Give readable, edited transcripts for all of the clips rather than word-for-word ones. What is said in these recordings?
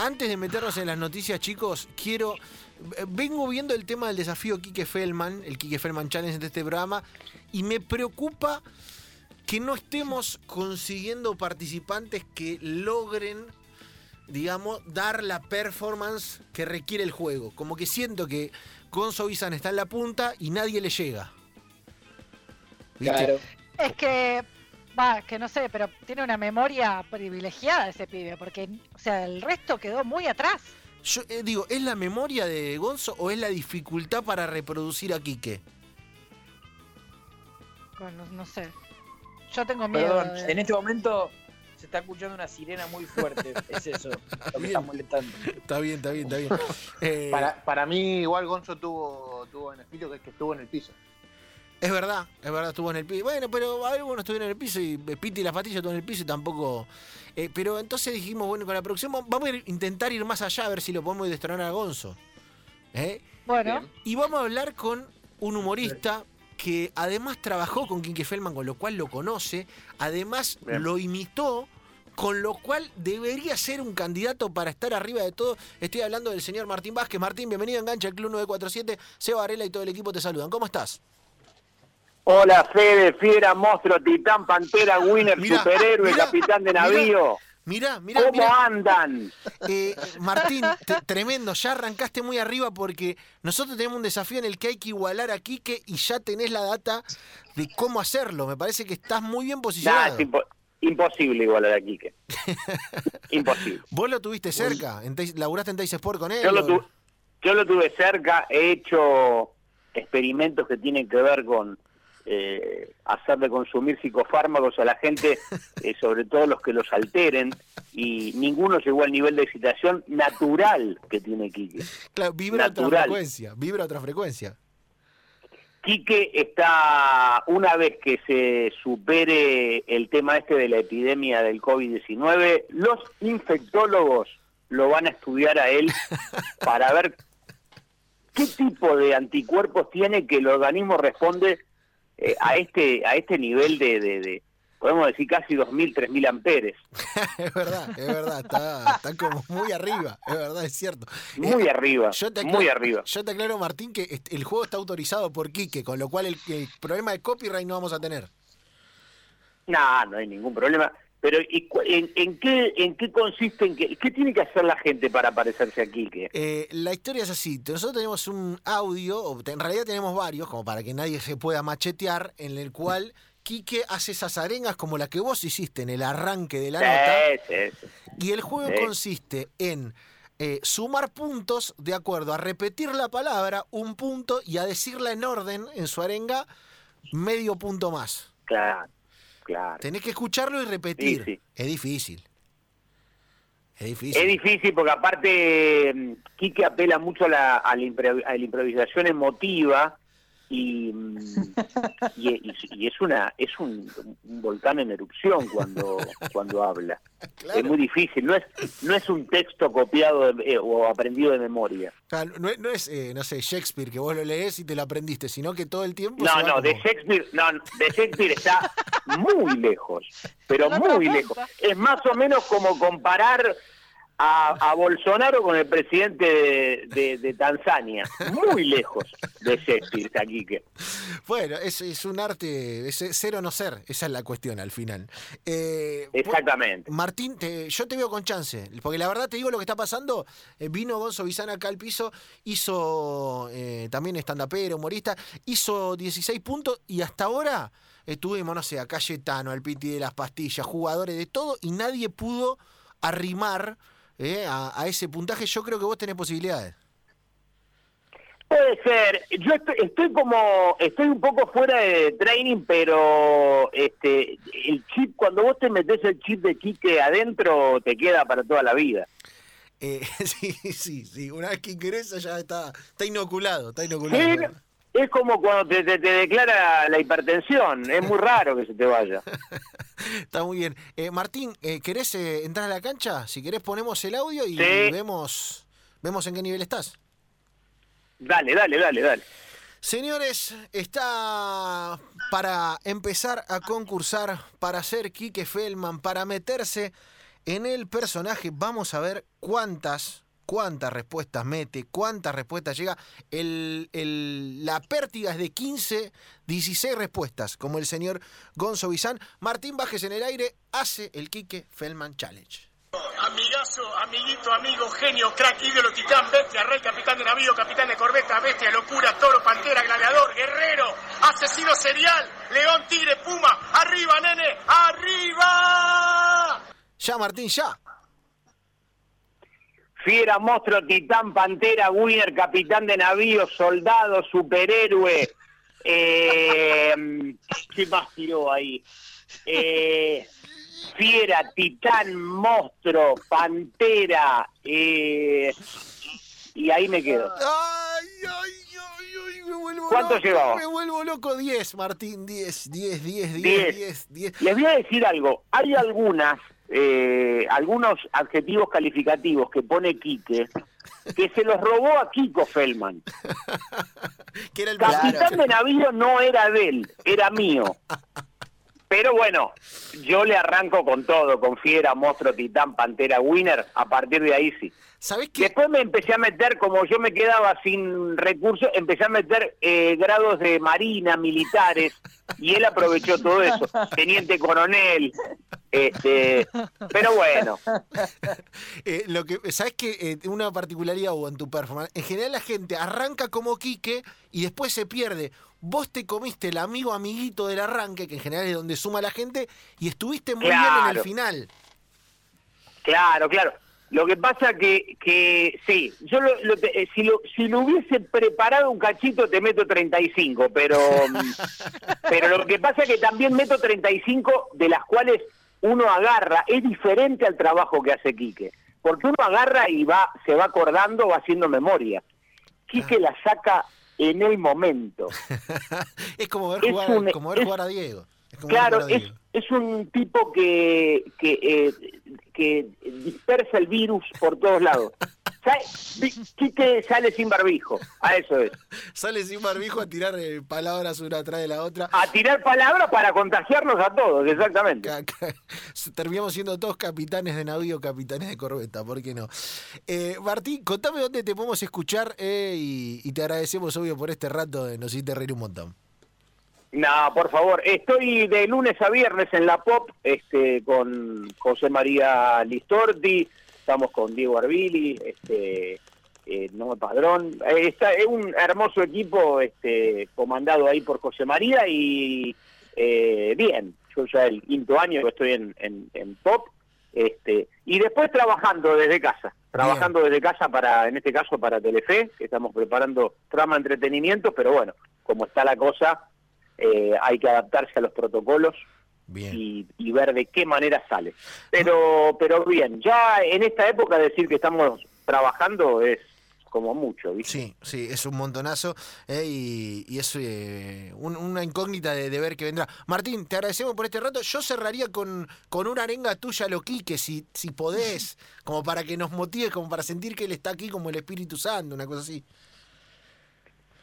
Antes de meternos en las noticias, chicos, quiero... Vengo viendo el tema del desafío Quique Feldman, el Quique Feldman Challenge de este programa, y me preocupa que no estemos consiguiendo participantes que logren, digamos, dar la performance que requiere el juego. Como que siento que Gonzo Isan está en la punta y nadie le llega. ¿Viste? Claro. Es que... Va, que no sé, pero tiene una memoria privilegiada ese pibe, porque, o sea, el resto quedó muy atrás. Yo digo, ¿es la memoria de Gonzo o es la dificultad para reproducir a Quique? Bueno, no sé. Yo tengo miedo. Perdón, de... en este momento se está escuchando una sirena muy fuerte. Es eso, lo que está molestando. Está bien, está bien, está bien. Para mí, igual Gonzo tuvo beneficio, que es que estuvo en el piso. Es verdad, estuvo en el piso. Bueno, pero algunos estuvieron en el piso y Piti y la Patilla estuvo en el piso y tampoco... pero entonces dijimos, bueno, con la producción vamos a intentar ir más allá a ver si lo podemos destronar a Gonzo. Bueno. Y vamos a hablar con un humorista que además trabajó con Quique Feldman, con lo cual lo conoce. Además lo imitó, con lo cual debería ser un candidato para estar arriba de todo. Estoy hablando del señor Martín Vázquez. Martín, bienvenido a Engancha, el Club 947. Seba Varela y todo el equipo te saludan. ¿Cómo estás? Hola, Fede, fiera, monstruo, titán, pantera, winner, mirá, superhéroe, mirá, capitán de navío. Mirá. ¿Cómo andan? Martín, tremendo, ya arrancaste muy arriba porque nosotros tenemos un desafío en el que hay que igualar a Quique y ya tenés la data de cómo hacerlo. Me parece que estás muy bien posicionado. Nah, es imposible igualar a Quique. Imposible. ¿Vos lo tuviste cerca? ¿Laburaste en Tice Sport con él? Yo lo tuve cerca, he hecho experimentos que tienen que ver con... hacerle consumir psicofármacos a la gente, sobre todo los que los alteren, y ninguno llegó al nivel de excitación natural que tiene Quique. Claro, vibra a otra frecuencia. Quique está, una vez que se supere el tema este de la epidemia del COVID-19, los infectólogos lo van a estudiar a él para ver qué tipo de anticuerpos tiene que el organismo responde a este nivel de podemos decir casi 2.000, 3.000 amperes. Es verdad, está como muy arriba, es verdad, es cierto. Muy arriba. Yo te aclaro, Martín, que el juego está autorizado por Quique, con lo cual el problema de copyright no vamos a tener. No hay ningún problema. Pero ¿en qué consiste? ¿Qué tiene que hacer la gente para parecerse a Quique? La historia es así. Nosotros tenemos un audio, o en realidad tenemos varios, como para que nadie se pueda machetear, en el cual Quique hace esas arengas como la que vos hiciste en el arranque de la nota. Y el juego consiste en sumar puntos de acuerdo a repetir la palabra, un punto, y a decirla en orden, en su arenga, medio punto más. Claro. Tenés que escucharlo y repetir. Sí. Es difícil porque aparte Quique apela mucho a la improvisación emotiva y es un volcán en erupción cuando habla. Claro. Es muy difícil, no es un texto copiado o aprendido de memoria. Claro, no es no sé, Shakespeare, que vos lo lees y te lo aprendiste, sino que todo el tiempo... De Shakespeare está muy lejos, pero muy lejos. Es más o menos como comparar a Bolsonaro con el presidente de Tanzania. Muy lejos de Shakespeare está Quique. Bueno, es un arte, es ser o no ser, esa es la cuestión al final. Exactamente. Martín, yo te veo con chance, porque la verdad te digo lo que está pasando. Vino Gonzo Bizán acá al piso, hizo también stand-upero, humorista, hizo 16 puntos y hasta ahora estuvimos, no sé, a Cayetano, al Piti de las Pastillas, jugadores de todo, y nadie pudo arrimar a ese puntaje. Yo creo que vos tenés posibilidades. Puede ser. Yo estoy un poco fuera de training, pero el chip, cuando vos te metés el chip de Quique adentro, te queda para toda la vida. Sí. Una vez que ingresa ya está inoculado. Es como cuando te declara la hipertensión. Es muy raro que se te vaya. Está muy bien. Martín, ¿querés entrar a la cancha? Si querés ponemos el audio y vemos en qué nivel estás. Dale. Señores, está para empezar a concursar, para ser Quique Feldman, para meterse En el personaje vamos a ver cuántas respuestas mete, cuántas respuestas llega. La pértiga es de 15, 16 respuestas, como el señor Gonzo Bizán. Martín Vázquez en el aire hace el Quique Feldman Challenge. Amigazo, amiguito, amigo, genio, crack, ídolo, titán, bestia, rey, capitán de navío, capitán de corbeta, bestia, locura, toro, pantera, gladiador, guerrero, asesino serial, león, tigre, puma. ¡Arriba, nene! ¡Arriba! Ya, Martín, ya. Fiera, monstruo, titán, pantera, winner, capitán de navío, soldado, superhéroe. ¿Qué más tiró ahí? Fiera, titán, monstruo, pantera. Y ahí me quedo. Ay, me vuelvo ¿Cuánto loco, llevaba? Me vuelvo loco. 10, Martín, 10. Les voy a decir algo. Hay algunos adjetivos calificativos que pone Quique que se los robó a Quique Feldman. Que era el capitán de navío, no era de él, era mío. Pero bueno, yo le arranco con todo, con fiera, monstruo, titán, pantera, winner, a partir de ahí sí. ¿Sabés qué? Después me empecé a meter, como yo me quedaba sin recursos, empecé a meter grados de marina, militares, y él aprovechó todo eso, teniente coronel, pero bueno. ¿Sabés qué? Una particularidad hubo en tu performance. En general la gente arranca como Quique y después se pierde. Vos te comiste el amiguito del arranque, que en general es donde suma la gente, y estuviste muy bien en el final. Claro. Lo que pasa que sí, yo si lo hubiese preparado un cachito te meto 35, pero lo que pasa es que también meto 35 de las cuales uno agarra, es diferente al trabajo que hace Quique, porque uno agarra y se va acordando, va haciendo memoria. Quique la saca en el momento. Es como ver jugar a Diego. Claro, es un tipo que dispersa el virus por todos lados. Quique sale sin barbijo, a eso es. Sale sin barbijo a tirar palabras una atrás de la otra. A tirar palabras para contagiarnos a todos, exactamente. Terminamos siendo todos capitanes de navío, capitanes de corbeta, ¿por qué no? Martín, contame dónde te podemos escuchar y te agradecemos, obvio, por este rato, nos hiciste reír un montón. No, por favor, estoy de lunes a viernes en La Pop con José María Listorti, estamos con Diego Arvili, no Padrón, está es un hermoso equipo comandado ahí por José María y bien, yo ya el quinto año que estoy en Pop, y después trabajando desde casa para, en este caso para Telefe, que estamos preparando trama de entretenimiento, pero bueno, como está la cosa, hay que adaptarse a los protocolos. Bien. Y ver de qué manera sale. Pero bien, ya en esta época decir que estamos trabajando es como mucho, ¿viste? Sí, es un montonazo y es una incógnita de ver qué vendrá. Martín, te agradecemos por este rato. Yo cerraría con una arenga tuya a lo Quique, si podés, como para que nos motive, como para sentir que él está aquí como el Espíritu Santo, una cosa así.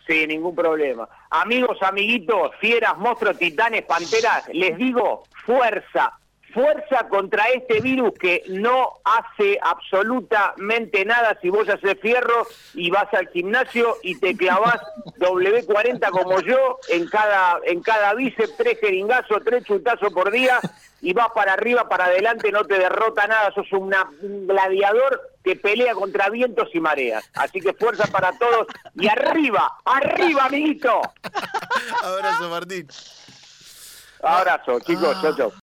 Sí, ningún problema. Amigos, amiguitos, fieras, monstruos, titanes, panteras, les digo, fuerza contra este virus que no hace absolutamente nada si vos haces fierro y vas al gimnasio y te clavás W40 como yo, en cada bíceps, 3 jeringazos, 3 chutazos por día, y vas para arriba, para adelante, no te derrota nada, sos un gladiador que pelea contra vientos y mareas. Así que fuerza para todos y arriba, amiguito. Abrazo, Martín. Abrazo, chicos. Chau.